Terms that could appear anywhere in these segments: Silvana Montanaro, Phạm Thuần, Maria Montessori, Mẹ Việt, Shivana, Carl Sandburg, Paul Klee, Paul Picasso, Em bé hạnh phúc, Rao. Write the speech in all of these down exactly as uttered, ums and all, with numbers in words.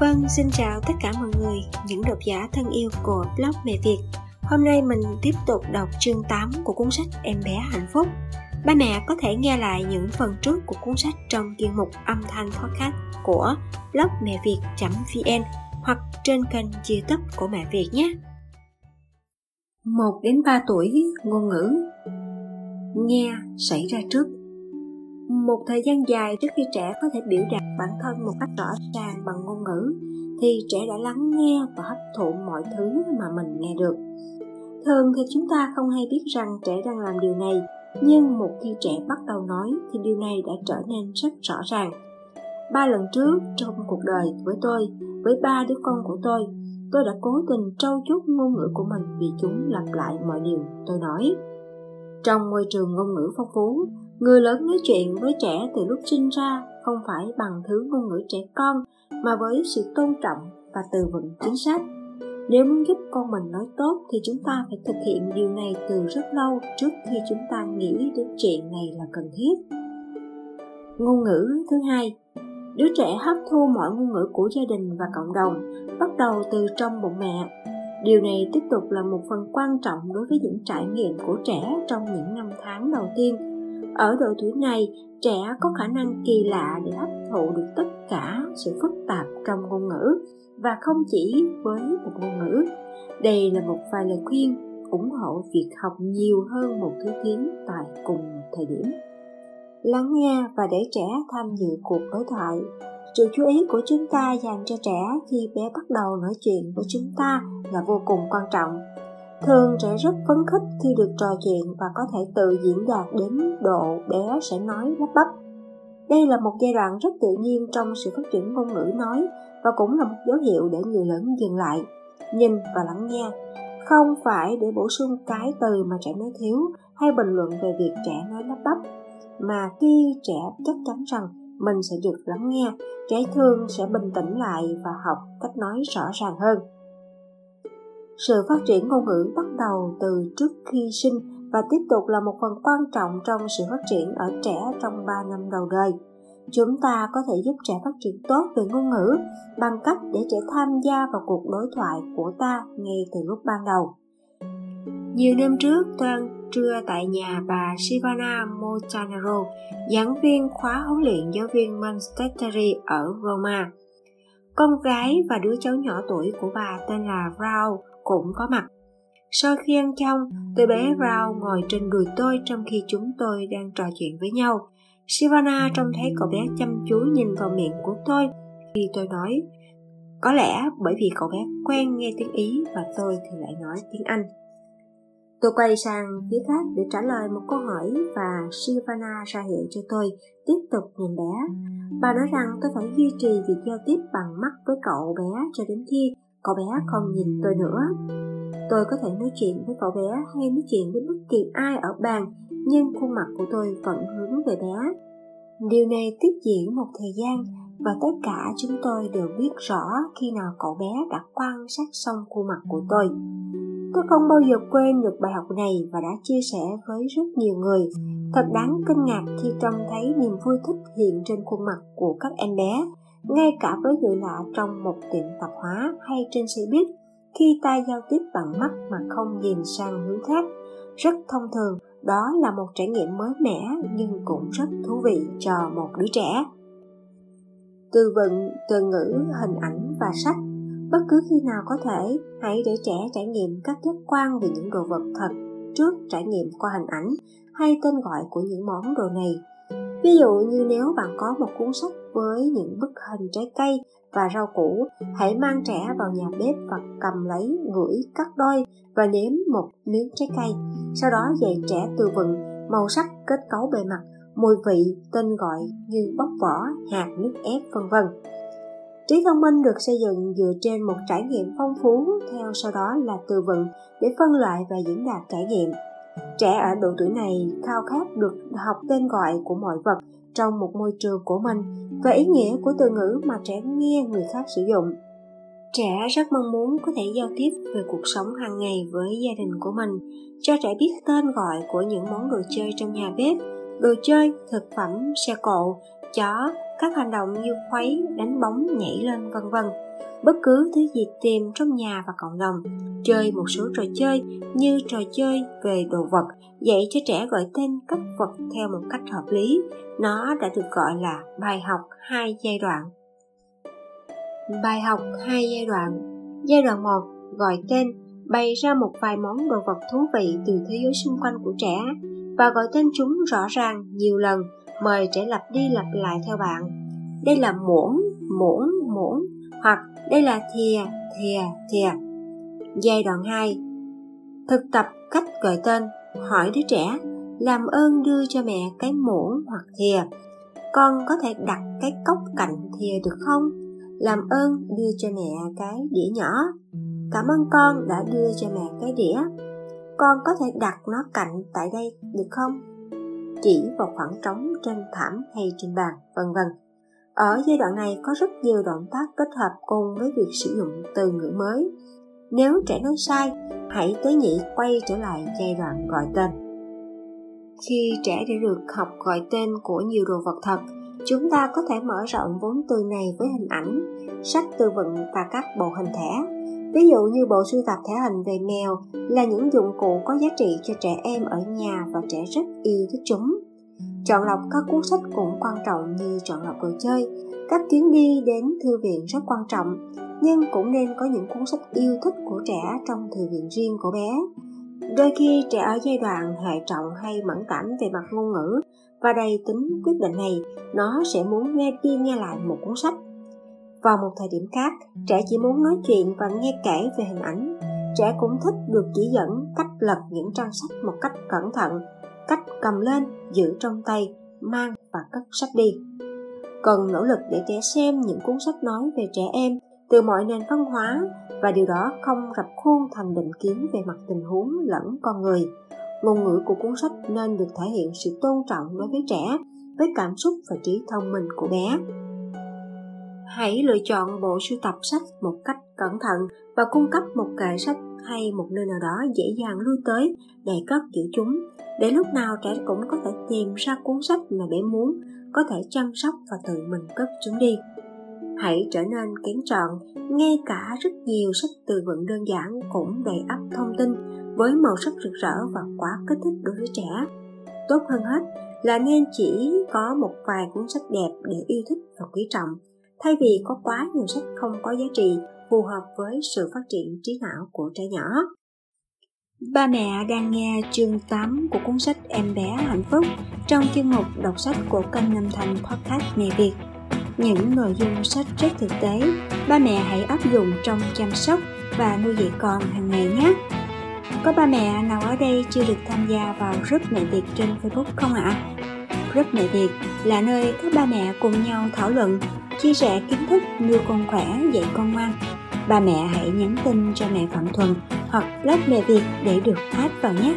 Vâng, xin chào tất cả mọi người, những độc giả thân yêu của blog Mẹ Việt. Hôm nay mình tiếp tục đọc chương tám của cuốn sách Em bé hạnh phúc. Ba mẹ có thể nghe lại những phần trước của cuốn sách trong chuyên mục âm thanh podcast của blog Mẹ Việt.vn hoặc trên kênh YouTube của Mẹ Việt nhé. một đến ba tuổi, ngôn ngữ. Nghe xảy ra trước. Một thời gian dài trước khi trẻ có thể biểu đạt bản thân một cách rõ ràng bằng ngôn ngữ, thì trẻ đã lắng nghe và hấp thụ mọi thứ mà mình nghe được. Thường thì chúng ta không hay biết rằng trẻ đang làm điều này, nhưng một khi trẻ bắt đầu nói thì điều này đã trở nên rất rõ ràng. Ba lần trước trong cuộc đời với tôi, với ba đứa con của tôi, tôi đã cố tình trau chuốt ngôn ngữ của mình vì chúng lặp lại mọi điều tôi nói. Trong môi trường ngôn ngữ phong phú, người lớn nói chuyện với trẻ từ lúc sinh ra không phải bằng thứ ngôn ngữ trẻ con mà với sự tôn trọng và từ vựng chính xác. Nếu muốn giúp con mình nói tốt thì chúng ta phải thực hiện điều này từ rất lâu trước khi chúng ta nghĩ đến chuyện này là cần thiết. Ngôn ngữ thứ hai, đứa trẻ hấp thu mọi ngôn ngữ của gia đình và cộng đồng, bắt đầu từ trong bụng mẹ. Điều này tiếp tục là một phần quan trọng đối với những trải nghiệm của trẻ trong những năm tháng đầu tiên. Ở độ tuổi này, trẻ có khả năng kỳ lạ để hấp thụ được tất cả sự phức tạp trong ngôn ngữ, và không chỉ với một ngôn ngữ. Đây là một vài lời khuyên ủng hộ việc học nhiều hơn một thứ tiếng tại cùng thời điểm. Lắng nghe và để trẻ tham dự cuộc đối thoại. Sự chú ý của chúng ta dành cho trẻ khi bé bắt đầu nói chuyện với chúng ta là vô cùng quan trọng. Thường trẻ rất phấn khích khi được trò chuyện và có thể tự diễn đạt đến độ bé sẽ nói lắp bắp. Đây là một giai đoạn rất tự nhiên trong sự phát triển ngôn ngữ nói và cũng là một dấu hiệu để người lớn dừng lại, nhìn và lắng nghe, không phải để bổ sung cái từ mà trẻ nói thiếu hay bình luận về việc trẻ nói lắp bắp, mà khi trẻ chắc chắn rằng mình sẽ được lắng nghe, trẻ thường sẽ bình tĩnh lại và học cách nói rõ ràng hơn. Sự phát triển ngôn ngữ bắt đầu từ trước khi sinh và tiếp tục là một phần quan trọng trong sự phát triển ở trẻ trong ba năm đầu đời. Chúng ta có thể giúp trẻ phát triển tốt về ngôn ngữ bằng cách để trẻ tham gia vào cuộc đối thoại của ta ngay từ lúc ban đầu. Nhiều năm trước, tôi ăn trưa tại nhà bà Silvana Montanaro, giảng viên khóa huấn luyện giáo viên Montessori ở Roma. Con gái và đứa cháu nhỏ tuổi của bà tên là Rao cũng có mặt. Sau khi ăn xong, tụi bé Rao ngồi trên đùi tôi trong khi chúng tôi đang trò chuyện với nhau. Shivana trông thấy cậu bé chăm chú nhìn vào miệng của tôi khi tôi nói. Có lẽ bởi vì cậu bé quen nghe tiếng Ý và tôi thì lại nói tiếng Anh. Tôi quay sang phía khác để trả lời một câu hỏi và Shivana ra hiệu cho tôi tiếp tục nhìn bé. Bà nói rằng tôi phải duy trì việc giao tiếp bằng mắt với cậu bé cho đến khi cậu bé không nhìn tôi nữa. Tôi có thể nói chuyện với cậu bé hay nói chuyện với bất kỳ ai ở bàn, nhưng khuôn mặt của tôi vẫn hướng về bé. Điều này tiếp diễn một thời gian và tất cả chúng tôi đều biết rõ khi nào cậu bé đã quan sát xong khuôn mặt của tôi. Tôi không bao giờ quên được bài học này và đã chia sẻ với rất nhiều người. Thật đáng kinh ngạc khi trông thấy niềm vui thích hiện trên khuôn mặt của các em bé, ngay cả với người lạ trong một tiệm tạp hóa hay trên xe buýt, khi ta giao tiếp bằng mắt mà không nhìn sang hướng khác. Rất thông thường, đó là một trải nghiệm mới mẻ nhưng cũng rất thú vị cho một đứa trẻ. Từ vựng, từ ngữ, hình ảnh và sách. Bất cứ khi nào có thể, hãy để trẻ trải nghiệm các giác quan về những đồ vật thật trước trải nghiệm qua hình ảnh hay tên gọi của những món đồ này. Ví dụ như nếu bạn có một cuốn sách với những bức hình trái cây và rau củ, hãy mang trẻ vào nhà bếp và cầm lấy, ngửi, cắt đôi và nếm một miếng trái cây. Sau đó dạy trẻ từ vựng, màu sắc, kết cấu bề mặt, mùi vị, tên gọi như bóc vỏ, hạt, nước ép, vân vân. Trí thông minh được xây dựng dựa trên một trải nghiệm phong phú, theo sau đó là từ vựng để phân loại và diễn đạt trải nghiệm. Trẻ ở độ tuổi này khao khát được học tên gọi của mọi vật trong một môi trường của mình và ý nghĩa của từ ngữ mà trẻ nghe người khác sử dụng. Trẻ rất mong muốn có thể giao tiếp về cuộc sống hàng ngày với gia đình của mình, cho trẻ biết tên gọi của những món đồ chơi trong nhà bếp, đồ chơi, thực phẩm, xe cộ, chó các hành động như khuấy, đánh bóng, nhảy lên vân vân. Bất cứ thứ gì tìm trong nhà và cộng đồng, chơi một số trò chơi như trò chơi về đồ vật, dạy cho trẻ gọi tên các vật theo một cách hợp lý. Nó đã được gọi là bài học hai giai đoạn. Bài học hai giai đoạn. Giai đoạn một, gọi tên, bày ra một vài món đồ vật thú vị từ thế giới xung quanh của trẻ và gọi tên chúng rõ ràng nhiều lần, mời trẻ lặp đi lặp lại theo bạn. Đây là muỗng, muỗng, muỗng, hoặc đây là thìa, thìa, thìa. Giai đoạn hai, thực tập cách gọi tên. Hỏi đứa trẻ, làm ơn đưa cho mẹ cái muỗng hoặc thìa. Con có thể đặt cái cốc cạnh thìa được không? Làm ơn đưa cho mẹ cái đĩa nhỏ. Cảm ơn con đã đưa cho mẹ cái đĩa. Con có thể đặt nó cạnh tại đây được không? Chỉ vào khoảng trống trên thảm hay trên bàn, vân vân. Ở giai đoạn này có rất nhiều động tác kết hợp cùng với việc sử dụng từ ngữ mới. Nếu trẻ nói sai, hãy tế nhị quay trở lại giai đoạn gọi tên. Khi trẻ đã được học gọi tên của nhiều đồ vật thật, chúng ta có thể mở rộng vốn từ này với hình ảnh, sách từ vựng và các bộ hình thẻ. Ví dụ như bộ sưu tập thẻ hình về mèo là những dụng cụ có giá trị cho trẻ em ở nhà và trẻ rất yêu thích chúng. Chọn lọc các cuốn sách cũng quan trọng như chọn lọc đồ chơi. Các chuyến đi đến thư viện rất quan trọng, nhưng cũng nên có những cuốn sách yêu thích của trẻ trong thư viện riêng của bé. Đôi khi trẻ ở giai đoạn hệ trọng hay mẫn cảm về mặt ngôn ngữ và đầy tính quyết định này, nó sẽ muốn nghe đi nghe lại một cuốn sách. Vào một thời điểm khác, trẻ chỉ muốn nói chuyện và nghe kể về hình ảnh. Trẻ cũng thích được chỉ dẫn cách lật những trang sách một cách cẩn thận, cách cầm lên, giữ trong tay, mang và cất sách đi. Cần nỗ lực để trẻ xem những cuốn sách nói về trẻ em từ mọi nền văn hóa, và điều đó không rập khuôn thành định kiến về mặt tình huống lẫn con người. Ngôn ngữ của cuốn sách nên được thể hiện sự tôn trọng đối với trẻ, với cảm xúc và trí thông minh của bé. Hãy lựa chọn bộ sưu tập sách một cách cẩn thận và cung cấp một kệ sách hay một nơi nào đó dễ dàng lui tới để cất giữ chúng, để lúc nào trẻ cũng có thể tìm ra cuốn sách mà bé muốn, có thể chăm sóc và tự mình cất chúng đi. Hãy trở nên kén chọn, ngay cả rất nhiều sách từ vựng đơn giản cũng đầy ắp thông tin với màu sắc rực rỡ và quá kích thích đối với trẻ. Tốt hơn hết là nên chỉ có một vài cuốn sách đẹp để yêu thích và quý trọng, thay vì có quá nhiều sách không có giá trị phù hợp với sự phát triển trí não của trẻ nhỏ. Ba mẹ đang nghe chương tám của cuốn sách Em bé hạnh phúc trong chuyên mục đọc sách của kênh Âm Thanh Podcast Mẹ Việt. Những nội dung sách rất thực tế, ba mẹ hãy áp dụng trong chăm sóc và nuôi dạy con hàng ngày nhé. Có ba mẹ nào ở đây chưa được tham gia vào group Mẹ Việt trên Facebook không ạ? Group Mẹ Việt là nơi các ba mẹ cùng nhau thảo luận, chia sẻ kiến thức nuôi con khỏe, dạy con ngoan. Ba mẹ hãy nhắn tin cho mẹ Phạm Thuần hoặc blog Mẹ Việt để được add vào nhé.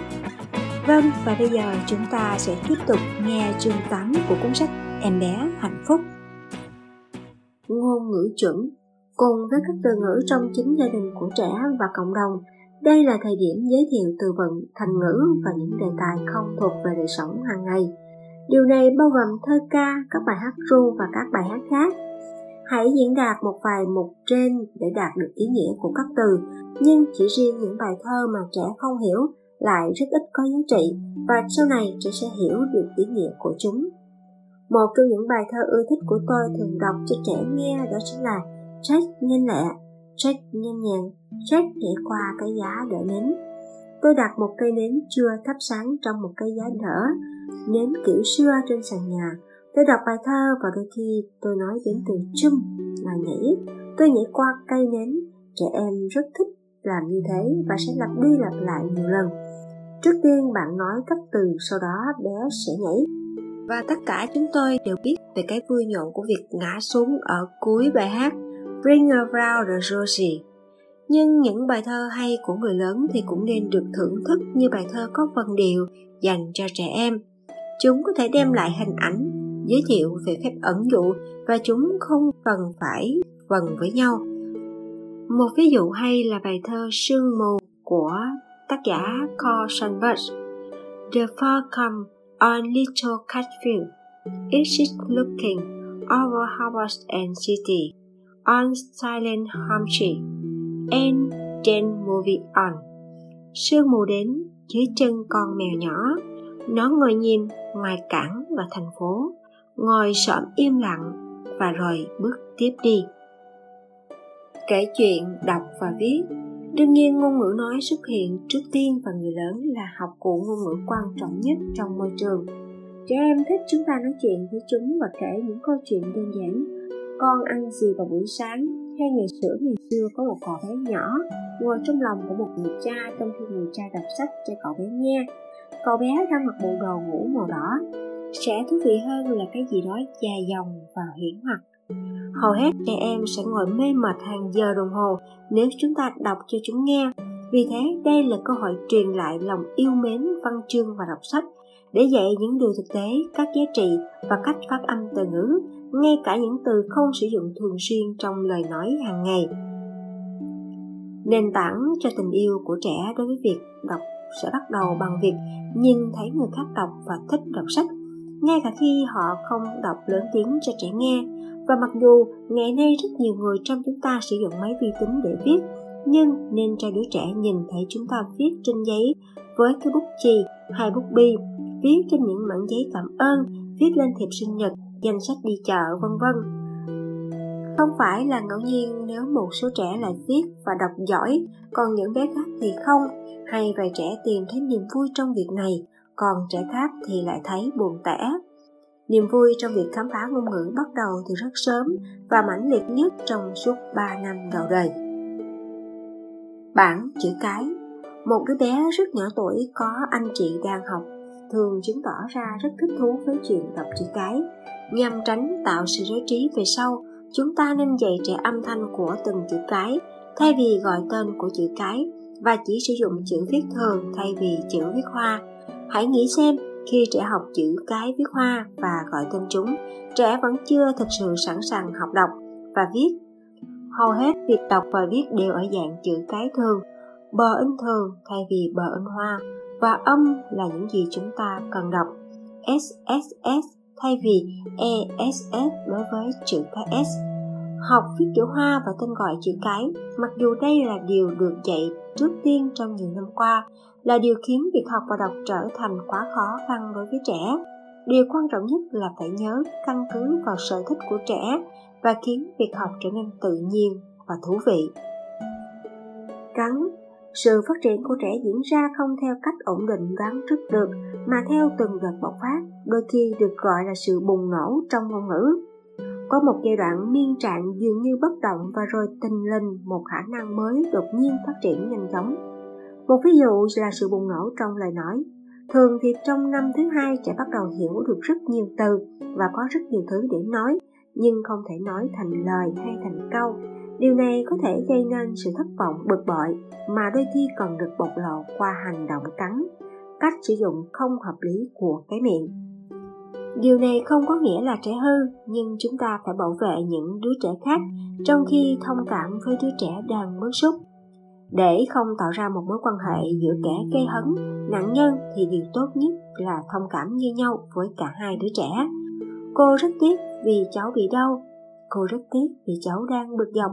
Vâng, và bây giờ chúng ta sẽ tiếp tục nghe chương tám của cuốn sách Em bé hạnh phúc. Ngôn ngữ chuẩn cùng với các từ ngữ trong chính gia đình của trẻ và cộng đồng. Đây là thời điểm giới thiệu từ vựng, thành ngữ và những đề tài không thuộc về đời sống hàng ngày. Điều này bao gồm thơ ca, các bài hát ru và các bài hát khác. Hãy diễn đạt một vài mục trên để đạt được ý nghĩa của các từ, nhưng chỉ riêng những bài thơ mà trẻ không hiểu lại rất ít có giá trị, và sau này trẻ sẽ hiểu được ý nghĩa của chúng. Một trong những bài thơ ưa thích của tôi thường đọc cho trẻ nghe đó chính là Trách nhanh lẹ, trách nhanh nhàng, trách nhảy qua cái giá đỡ nến. Tôi đặt một cây nến chưa thắp sáng trong một cái giá đỡ, nến kiểu xưa trên sàn nhà. Tôi đọc bài thơ và đôi khi tôi nói đến từ chum là nhảy. Tôi nhảy qua cây nến. Trẻ em rất thích làm như thế và sẽ lặp đi lặp lại nhiều lần. Trước tiên bạn nói các từ, sau đó bé sẽ nhảy. Và tất cả chúng tôi đều biết về cái vui nhộn của việc ngã xuống ở cuối bài hát Bring Around the Rosie. Nhưng những bài thơ hay của người lớn thì cũng nên được thưởng thức như bài thơ có vần điệu dành cho trẻ em. Chúng có thể đem lại hình ảnh, giới thiệu về phép ẩn dụ và chúng không cần phải vần với nhau. Một ví dụ hay là bài thơ Sương mù của tác giả Carl Sandburg. The fall come on little Catfield. It is looking over harbours and city, on silent Hampshire, and then moving on. Sương mù đến dưới chân con mèo nhỏ, nó ngồi nhìn ngoài cảng và thành phố, ngồi sõm im lặng và rồi bước tiếp đi. Kể chuyện, đọc và viết. Đương nhiên ngôn ngữ nói xuất hiện trước tiên và người lớn là học cụ ngôn ngữ quan trọng nhất trong môi trường. Trẻ em thích chúng ta nói chuyện với chúng và kể những câu chuyện đơn giản. Con ăn gì vào buổi sáng? Hay ngày xưa ngày xưa có một cậu bé nhỏ ngồi trong lòng của một người cha trong khi người cha đọc sách cho cậu bé nghe. Cậu bé đang mặc bộ đồ ngủ màu đỏ. Sẽ thú vị hơn là cái gì đó dài dòng và huyễn hoặc. Hầu hết trẻ em sẽ ngồi mê mệt hàng giờ đồng hồ nếu chúng ta đọc cho chúng nghe. Vì thế đây là cơ hội truyền lại lòng yêu mến văn chương và đọc sách, để dạy những điều thực tế, các giá trị và cách phát âm từ ngữ, ngay cả những từ không sử dụng thường xuyên trong lời nói hàng ngày. Nền tảng cho tình yêu của trẻ đối với việc đọc sẽ bắt đầu bằng việc nhìn thấy người khác đọc và thích đọc sách, ngay cả khi họ không đọc lớn tiếng cho trẻ nghe. Và mặc dù ngày nay rất nhiều người trong chúng ta sử dụng máy vi tính để viết, nhưng nên cho đứa trẻ nhìn thấy chúng ta viết trên giấy với cái bút chì hay bút bi, viết trên những mảnh giấy cảm ơn, viết lên thiệp sinh nhật, danh sách đi chợ, vân vân. Không phải là ngẫu nhiên nếu một số trẻ lại viết và đọc giỏi, còn những bé khác thì không, hay vài trẻ tìm thấy niềm vui trong việc này, còn trẻ khác thì lại thấy buồn tẻ. Niềm vui trong việc khám phá ngôn ngữ bắt đầu từ rất sớm và mãnh liệt nhất trong suốt ba năm đầu đời. Bảng chữ cái. Một đứa bé rất nhỏ tuổi có anh chị đang học thường chứng tỏ ra rất thích thú với chuyện đọc chữ cái. Nhằm tránh tạo sự rối trí về sau, chúng ta nên dạy trẻ âm thanh của từng chữ cái thay vì gọi tên của chữ cái, và chỉ sử dụng chữ viết thường thay vì chữ viết hoa. Hãy nghĩ xem, khi trẻ học chữ cái, viết hoa và gọi tên chúng, trẻ vẫn chưa thực sự sẵn sàng học đọc và viết. Hầu hết việc đọc và viết đều ở dạng chữ cái thường, bờ in thường thay vì bờ in hoa, và âm là những gì chúng ta cần đọc, ét ét ét thay vì e ét ét đối với chữ cái S. Học viết chữ hoa và tên gọi chữ cái, mặc dù đây là điều được dạy trước tiên trong nhiều năm qua, là điều khiến việc học và đọc trở thành quá khó khăn đối với trẻ. Điều quan trọng nhất là phải nhớ căn cứ vào sở thích của trẻ và khiến việc học trở nên tự nhiên và thú vị. Cắn. Sự phát triển của trẻ diễn ra không theo cách ổn định đoán trước được, mà theo từng đợt bộc phát, đôi khi được gọi là sự bùng nổ trong ngôn ngữ. Có một giai đoạn miên trạng dường như bất động và rồi tình lình một khả năng mới đột nhiên phát triển nhanh chóng. Một ví dụ là sự bùng nổ trong lời nói. Thường thì trong năm thứ hai trẻ bắt đầu hiểu được rất nhiều từ và có rất nhiều thứ để nói, nhưng không thể nói thành lời hay thành câu. Điều này có thể gây nên sự thất vọng, bực bội mà đôi khi còn được bộc lộ qua hành động cắn, cách sử dụng không hợp lý của cái miệng. Điều này không có nghĩa là trẻ hư, nhưng chúng ta phải bảo vệ những đứa trẻ khác trong khi thông cảm với đứa trẻ đang bức xúc. Để không tạo ra một mối quan hệ giữa kẻ gây hấn, nạn nhân, thì điều tốt nhất là thông cảm như nhau với cả hai đứa trẻ. Cô rất tiếc vì cháu bị đau. Cô rất tiếc vì cháu đang bực dọc.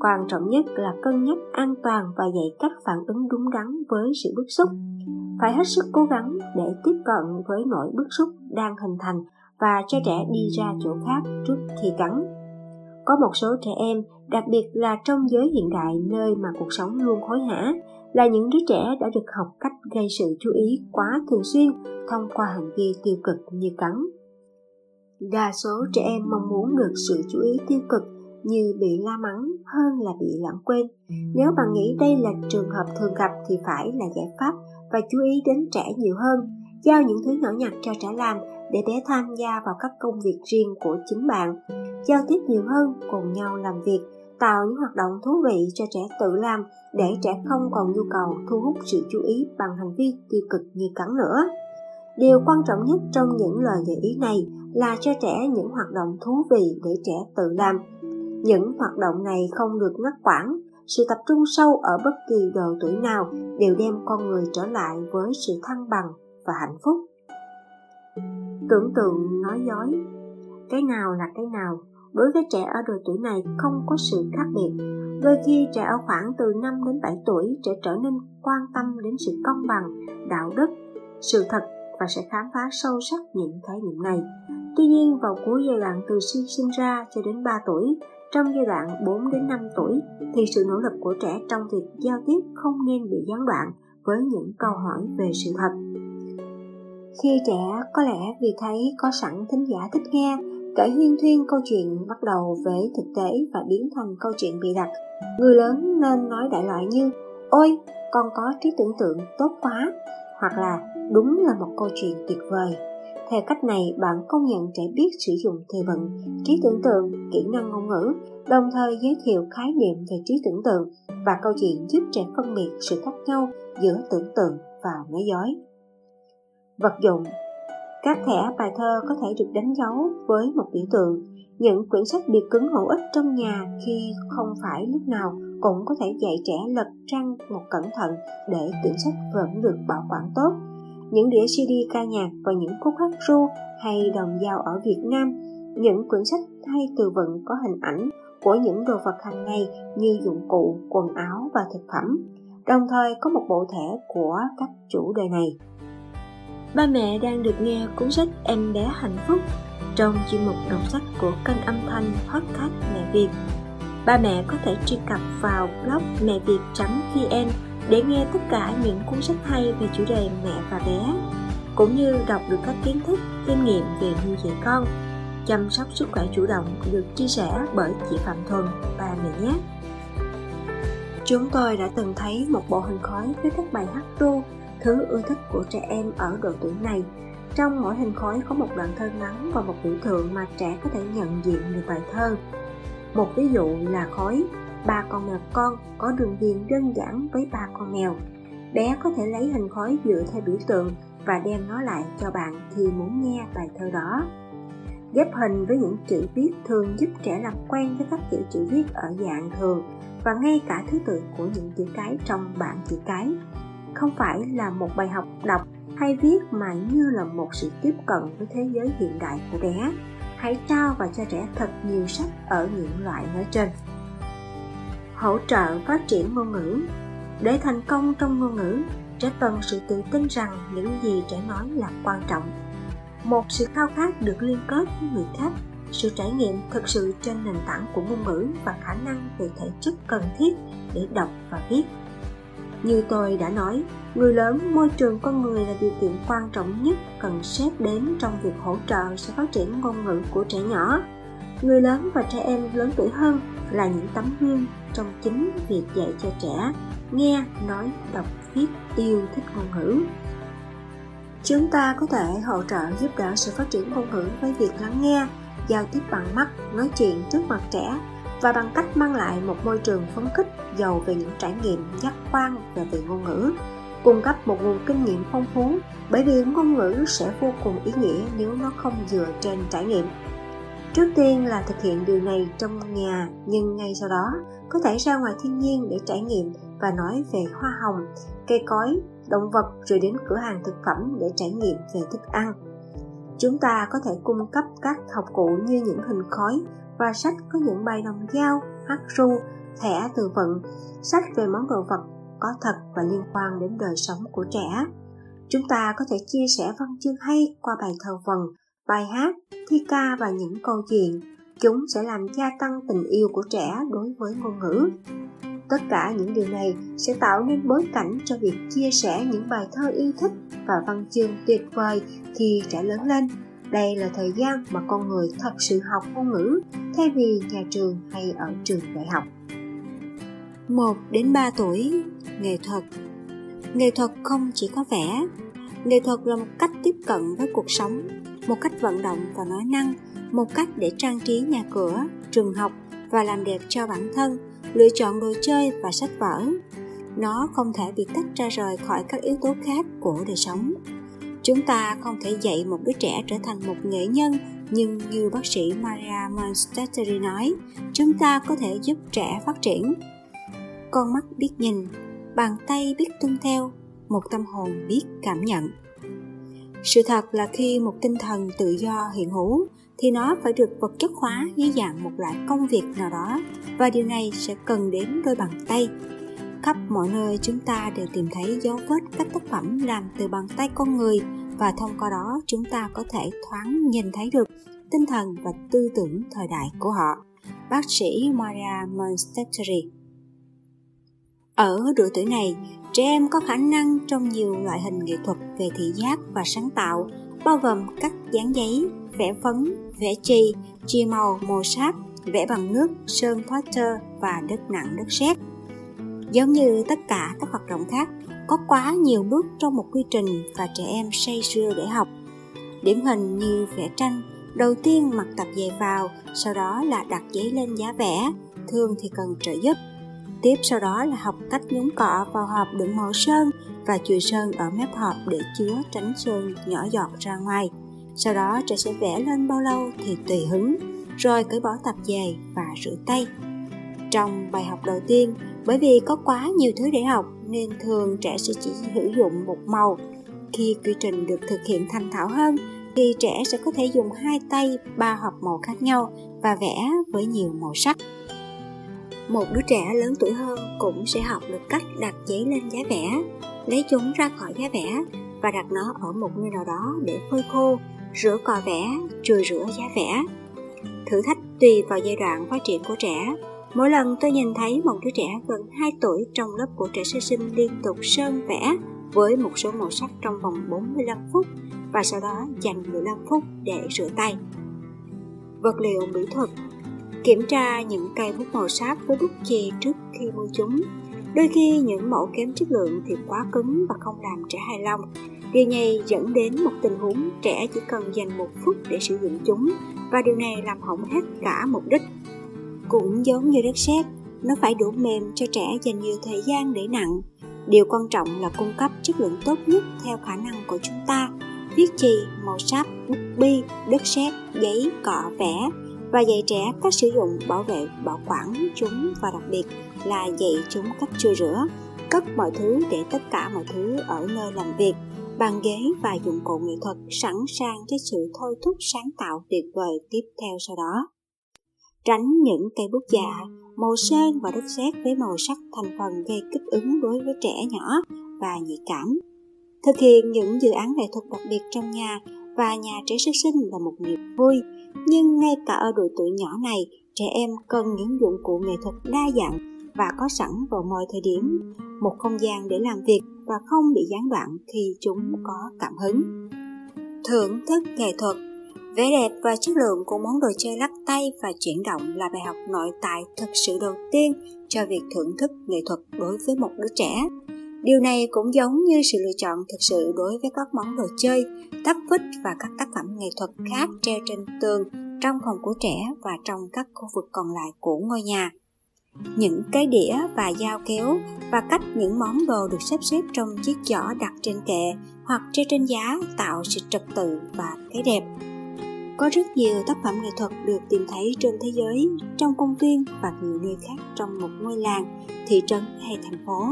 Quan trọng nhất là cân nhắc an toàn và dạy cách phản ứng đúng đắn với sự bức xúc. Phải hết sức cố gắng để tiếp cận với nỗi bức xúc đang hình thành và cho trẻ đi ra chỗ khác trước khi cắn. Có một số trẻ em, đặc biệt là trong giới hiện đại nơi mà cuộc sống luôn hối hả, là những đứa trẻ đã được học cách gây sự chú ý quá thường xuyên thông qua hành vi tiêu cực như cắn. Đa số trẻ em mong muốn được sự chú ý tiêu cực như bị la mắng hơn là bị lãng quên. Nếu bạn nghĩ đây là trường hợp thường gặp thì phải là giải pháp và chú ý đến trẻ nhiều hơn. Giao những thứ nhỏ nhặt cho trẻ làm để bé tham gia vào các công việc riêng của chính bạn. Giao tiếp nhiều hơn, cùng nhau làm việc, tạo những hoạt động thú vị cho trẻ tự làm để trẻ không còn nhu cầu thu hút sự chú ý bằng hành vi tiêu cực như cắn nữa. Điều quan trọng nhất trong những lời gợi ý này là cho trẻ những hoạt động thú vị để trẻ tự làm. Những hoạt động này không được ngắt quãng. Sự tập trung sâu ở bất kỳ độ tuổi nào đều đem con người trở lại với sự thăng bằng và hạnh phúc. Tưởng tượng nói dối. cái nào là cái nào. Đối với trẻ ở độ tuổi này không có sự khác biệt. Đôi khi trẻ ở khoảng từ năm đến bảy tuổi, trẻ trở nên quan tâm đến sự công bằng, đạo đức, sự thật và sẽ khám phá sâu sắc những khái niệm này. Tuy nhiên, vào cuối giai đoạn từ khi sinh ra cho đến ba tuổi, trong giai đoạn bốn đến năm tuổi thì sự nỗ lực của trẻ trong việc giao tiếp không nên bị gián đoạn với những câu hỏi về sự thật. Khi trẻ có lẽ vì thấy có sẵn thính giả thích nghe, kể huyên thuyên câu chuyện bắt đầu với thực tế và biến thành câu chuyện bị đặt. Người lớn nên nói đại loại như: "Ôi, con có trí tưởng tượng tốt quá", hoặc là "Đúng là một câu chuyện tuyệt vời". Theo cách này, bạn công nhận trẻ biết sử dụng từ vựng, trí tưởng tượng, kỹ năng ngôn ngữ, đồng thời giới thiệu khái niệm về trí tưởng tượng, và câu chuyện giúp trẻ phân biệt sự khác nhau giữa tưởng tượng và nói dối. Vật dụng. Các thẻ bài thơ có thể được đánh dấu với một biểu tượng. Những quyển sách bìa cứng hữu ích trong nhà khi không phải lúc nào cũng có thể dạy trẻ lật trang một cẩn thận để quyển sách vẫn được bảo quản tốt. Những đĩa xê đê ca nhạc và những khúc hát ru hay đồng dao ở Việt Nam, những quyển sách hay từ vựng có hình ảnh của những đồ vật hàng ngày như dụng cụ, quần áo và thực phẩm, đồng thời có một bộ thẻ của các chủ đề này. Ba mẹ đang được nghe cuốn sách Em bé hạnh phúc trong chuyên mục đọc sách của kênh âm thanh podcast Mẹ Việt. Ba mẹ có thể truy cập vào blog mẹ việt chấm vn để nghe tất cả những cuốn sách hay về chủ đề mẹ và bé, cũng như đọc được các kiến thức, kinh nghiệm về nuôi dạy con, chăm sóc sức khỏe chủ động được chia sẻ bởi chị Phạm Thuần, ba mẹ nhé. Chúng tôi đã từng thấy một bộ hình khói với các bài hát ru, thứ ưa thích của trẻ em ở độ tuổi này. Trong mỗi hình khói có một đoạn thơ ngắn và một biểu tượng mà trẻ có thể nhận diện được bài thơ. Một ví dụ là khói ba con mèo con có đường viền đơn giản với ba con mèo. Bé có thể lấy hình khói dựa theo biểu tượng và đem nó lại cho bạn khi muốn nghe bài thơ đó. Ghép hình với những chữ viết thường giúp trẻ làm quen với các kiểu chữ viết ở dạng thường và ngay cả thứ tự của những chữ cái trong bảng chữ cái. Không phải là một bài học đọc hay viết mà như là một sự tiếp cận với thế giới hiện đại của bé. Hãy trao và cho trẻ thật nhiều sách ở những loại nói trên. Hỗ trợ phát triển ngôn ngữ. Để thành công trong ngôn ngữ, trẻ cần sự tự tin rằng những gì trẻ nói là quan trọng. Một sự khao khát được liên kết với người khác, sự trải nghiệm thực sự trên nền tảng của ngôn ngữ và khả năng về thể chất cần thiết để đọc và viết. Như tôi đã nói, người lớn, môi trường con người là điều kiện quan trọng nhất cần xét đến trong việc hỗ trợ sự phát triển ngôn ngữ của trẻ nhỏ. Người lớn và trẻ em lớn tuổi hơn là những tấm gương trong chính việc dạy cho trẻ nghe, nói, đọc, viết, yêu thích ngôn ngữ. Chúng ta có thể hỗ trợ giúp đỡ sự phát triển ngôn ngữ với việc lắng nghe, giao tiếp bằng mắt, nói chuyện trước mặt trẻ, và bằng cách mang lại một môi trường phấn khích giàu về những trải nghiệm giác quan về về ngôn ngữ, cung cấp một nguồn kinh nghiệm phong phú, bởi vì ngôn ngữ sẽ vô cùng ý nghĩa nếu nó không dựa trên trải nghiệm. Trước tiên là thực hiện điều này trong nhà, nhưng ngay sau đó có thể ra ngoài thiên nhiên để trải nghiệm và nói về hoa hồng, cây cối, động vật, rồi đến cửa hàng thực phẩm để trải nghiệm về thức ăn. Chúng ta có thể cung cấp các học cụ như những hình khói và sách có những bài đồng dao, hát ru, thẻ từ vựng, sách về món đồ vật có thật và liên quan đến đời sống của trẻ. Chúng ta có thể chia sẻ văn chương hay qua bài thơ vần, bài hát, thi ca và những câu chuyện. Chúng sẽ làm gia tăng tình yêu của trẻ đối với ngôn ngữ. Tất cả những điều này sẽ tạo nên bối cảnh cho việc chia sẻ những bài thơ yêu thích và văn chương tuyệt vời khi trẻ lớn lên. Đây là thời gian mà con người thật sự học ngôn ngữ thay vì nhà trường hay ở trường đại học. một đến ba tuổi, nghệ thuật. Nghệ thuật không chỉ có vẽ. Nghệ thuật là một cách tiếp cận với cuộc sống, một cách vận động và nói năng, một cách để trang trí nhà cửa, trường học và làm đẹp cho bản thân, lựa chọn đồ chơi và sách vở. Nó không thể bị tách ra rời khỏi các yếu tố khác của đời sống. Chúng ta không thể dạy một đứa trẻ trở thành một nghệ nhân, nhưng như bác sĩ Maria Montessori nói, chúng ta có thể giúp trẻ phát triển. Con mắt biết nhìn, bàn tay biết tuân theo, một tâm hồn biết cảm nhận. Sự thật là khi một tinh thần tự do hiện hữu, thì nó phải được vật chất hóa dưới dạng một loại công việc nào đó, và điều này sẽ cần đến đôi bàn tay. Khắp mọi nơi chúng ta đều tìm thấy dấu vết các tác phẩm làm từ bàn tay con người, và thông qua đó chúng ta có thể thoáng nhìn thấy được tinh thần và tư tưởng thời đại của họ. Bác sĩ Maria Montessori. Ở độ tuổi này, trẻ em có khả năng trong nhiều loại hình nghệ thuật về thị giác và sáng tạo, bao gồm cắt dán giấy, vẽ phấn, vẽ chì, chì màu, màu sáp, vẽ bằng nước, sơn poster và đất nặng đất sét. Giống như tất cả các hoạt động khác, có quá nhiều bước trong một quy trình và trẻ em say sưa để học. Điển hình như vẽ tranh, đầu tiên mặc tập giày vào, sau đó là đặt giấy lên giá vẽ, thường thì cần trợ giúp. Tiếp sau đó là học cách nhúng cọ vào hộp đựng màu sơn và chùi sơn ở mép hộp để chứa tránh sơn nhỏ giọt ra ngoài. Sau đó trẻ sẽ vẽ lên bao lâu thì tùy hứng, rồi cởi bỏ tạp dề và rửa tay. Trong bài học đầu tiên, bởi vì có quá nhiều thứ để học nên thường trẻ sẽ chỉ sử dụng một màu. Khi quy trình được thực hiện thành thạo hơn thì trẻ sẽ có thể dùng hai tay ba hộp màu khác nhau và vẽ với nhiều màu sắc. Một đứa trẻ lớn tuổi hơn cũng sẽ học được cách đặt giấy lên giá vẽ, lấy chúng ra khỏi giá vẽ và đặt nó ở một nơi nào đó để phơi khô, rửa cọ vẽ, chùi rửa giá vẽ. Thử thách tùy vào giai đoạn phát triển của trẻ. Mỗi lần tôi nhìn thấy một đứa trẻ gần hai tuổi trong lớp của trẻ sơ sinh liên tục sơn vẽ với một số màu sắc trong vòng bốn mươi lăm phút và sau đó dành mười lăm phút để rửa tay. Vật liệu mỹ thuật. Kiểm tra những cây bút màu sáp với bút chì trước khi mua chúng. Đôi khi những mẫu kém chất lượng thì quá cứng và không làm trẻ hài lòng. Điều này dẫn đến một tình huống trẻ chỉ cần dành một phút để sử dụng chúng, và điều này làm hỏng hết cả mục đích. Cũng giống như đất sét, nó phải đủ mềm cho trẻ dành nhiều thời gian để nặng. Điều quan trọng là cung cấp chất lượng tốt nhất theo khả năng của chúng ta. Viết chì, màu sáp, bút bi, đất sét, giấy, cọ, vẽ, và dạy trẻ cách sử dụng, bảo vệ, bảo quản chúng, và đặc biệt là dạy chúng cách chùi rửa, cất mọi thứ, để tất cả mọi thứ ở nơi làm việc, bàn ghế và dụng cụ nghệ thuật sẵn sàng cho sự thôi thúc sáng tạo tuyệt vời tiếp theo sau đó. Tránh những cây bút dạ, màu sơn và đất sét với màu sắc thành phần gây kích ứng đối với trẻ nhỏ và nhạy cảm. Thực hiện những dự án nghệ thuật đặc biệt trong nhà và nhà trẻ sơ sinh là một niềm vui, nhưng ngay cả ở độ tuổi nhỏ này, trẻ em cần những dụng cụ nghệ thuật đa dạng và có sẵn vào mọi thời điểm, một không gian để làm việc và không bị gián đoạn khi chúng có cảm hứng. Thưởng thức nghệ thuật. Vẻ đẹp và chất lượng của món đồ chơi lắc tay và chuyển động là bài học nội tại thực sự đầu tiên cho việc thưởng thức nghệ thuật đối với một đứa trẻ. Điều này cũng giống như sự lựa chọn thực sự đối với các món đồ chơi, táp vít và các tác phẩm nghệ thuật khác treo trên tường, trong phòng của trẻ và trong các khu vực còn lại của ngôi nhà. Những cái đĩa và dao kéo và cách những món đồ được sắp xếp trong chiếc giỏ đặt trên kệ hoặc treo trên giá tạo sự trật tự và cái đẹp. Có rất nhiều tác phẩm nghệ thuật được tìm thấy trên thế giới, trong công viên và nhiều nơi khác trong một ngôi làng, thị trấn hay thành phố.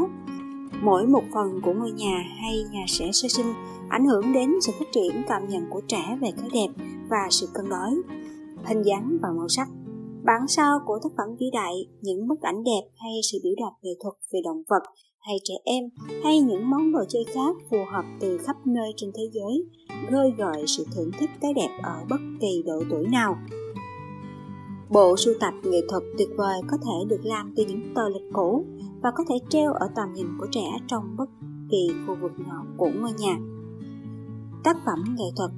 Mỗi một phần của ngôi nhà hay nhà trẻ sơ sinh ảnh hưởng đến sự phát triển cảm nhận của trẻ về cái đẹp và sự cân đối, hình dáng và màu sắc. Bản sao của tác phẩm vĩ đại, những bức ảnh đẹp hay sự biểu đạt nghệ thuật về động vật hay trẻ em hay những món đồ chơi khác phù hợp từ khắp nơi trên thế giới, khơi gợi sự thưởng thức cái đẹp ở bất kỳ độ tuổi nào. Bộ sưu tập nghệ thuật tuyệt vời có thể được làm từ những tờ lịch cũ và có thể treo ở tầm nhìn của trẻ trong bất kỳ khu vực nhỏ của ngôi nhà. Tác phẩm nghệ thuật.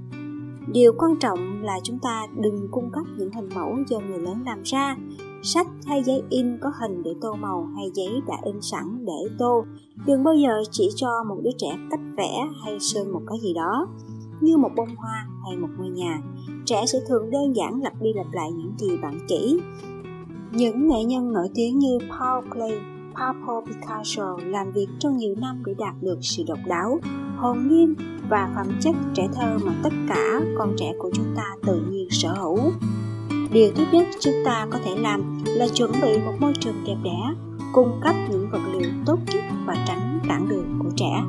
Điều quan trọng là chúng ta đừng cung cấp những hình mẫu do người lớn làm ra, sách hay giấy in có hình để tô màu hay giấy đã in sẵn để tô. Đừng bao giờ chỉ cho một đứa trẻ cách vẽ hay sơn một cái gì đó, như một bông hoa hay một ngôi nhà. Trẻ sẽ thường đơn giản lặp đi lặp lại những gì bạn kỹ. Những nghệ nhân nổi tiếng như Paul Klee, Paul Picasso làm việc trong nhiều năm để đạt được sự độc đáo, hồn nhiên và phẩm chất trẻ thơ mà tất cả con trẻ của chúng ta tự nhiên sở hữu. Điều tốt nhất chúng ta có thể làm là chuẩn bị một môi trường đẹp đẽ, cung cấp những vật liệu tốt nhất và tránh cản đường của trẻ.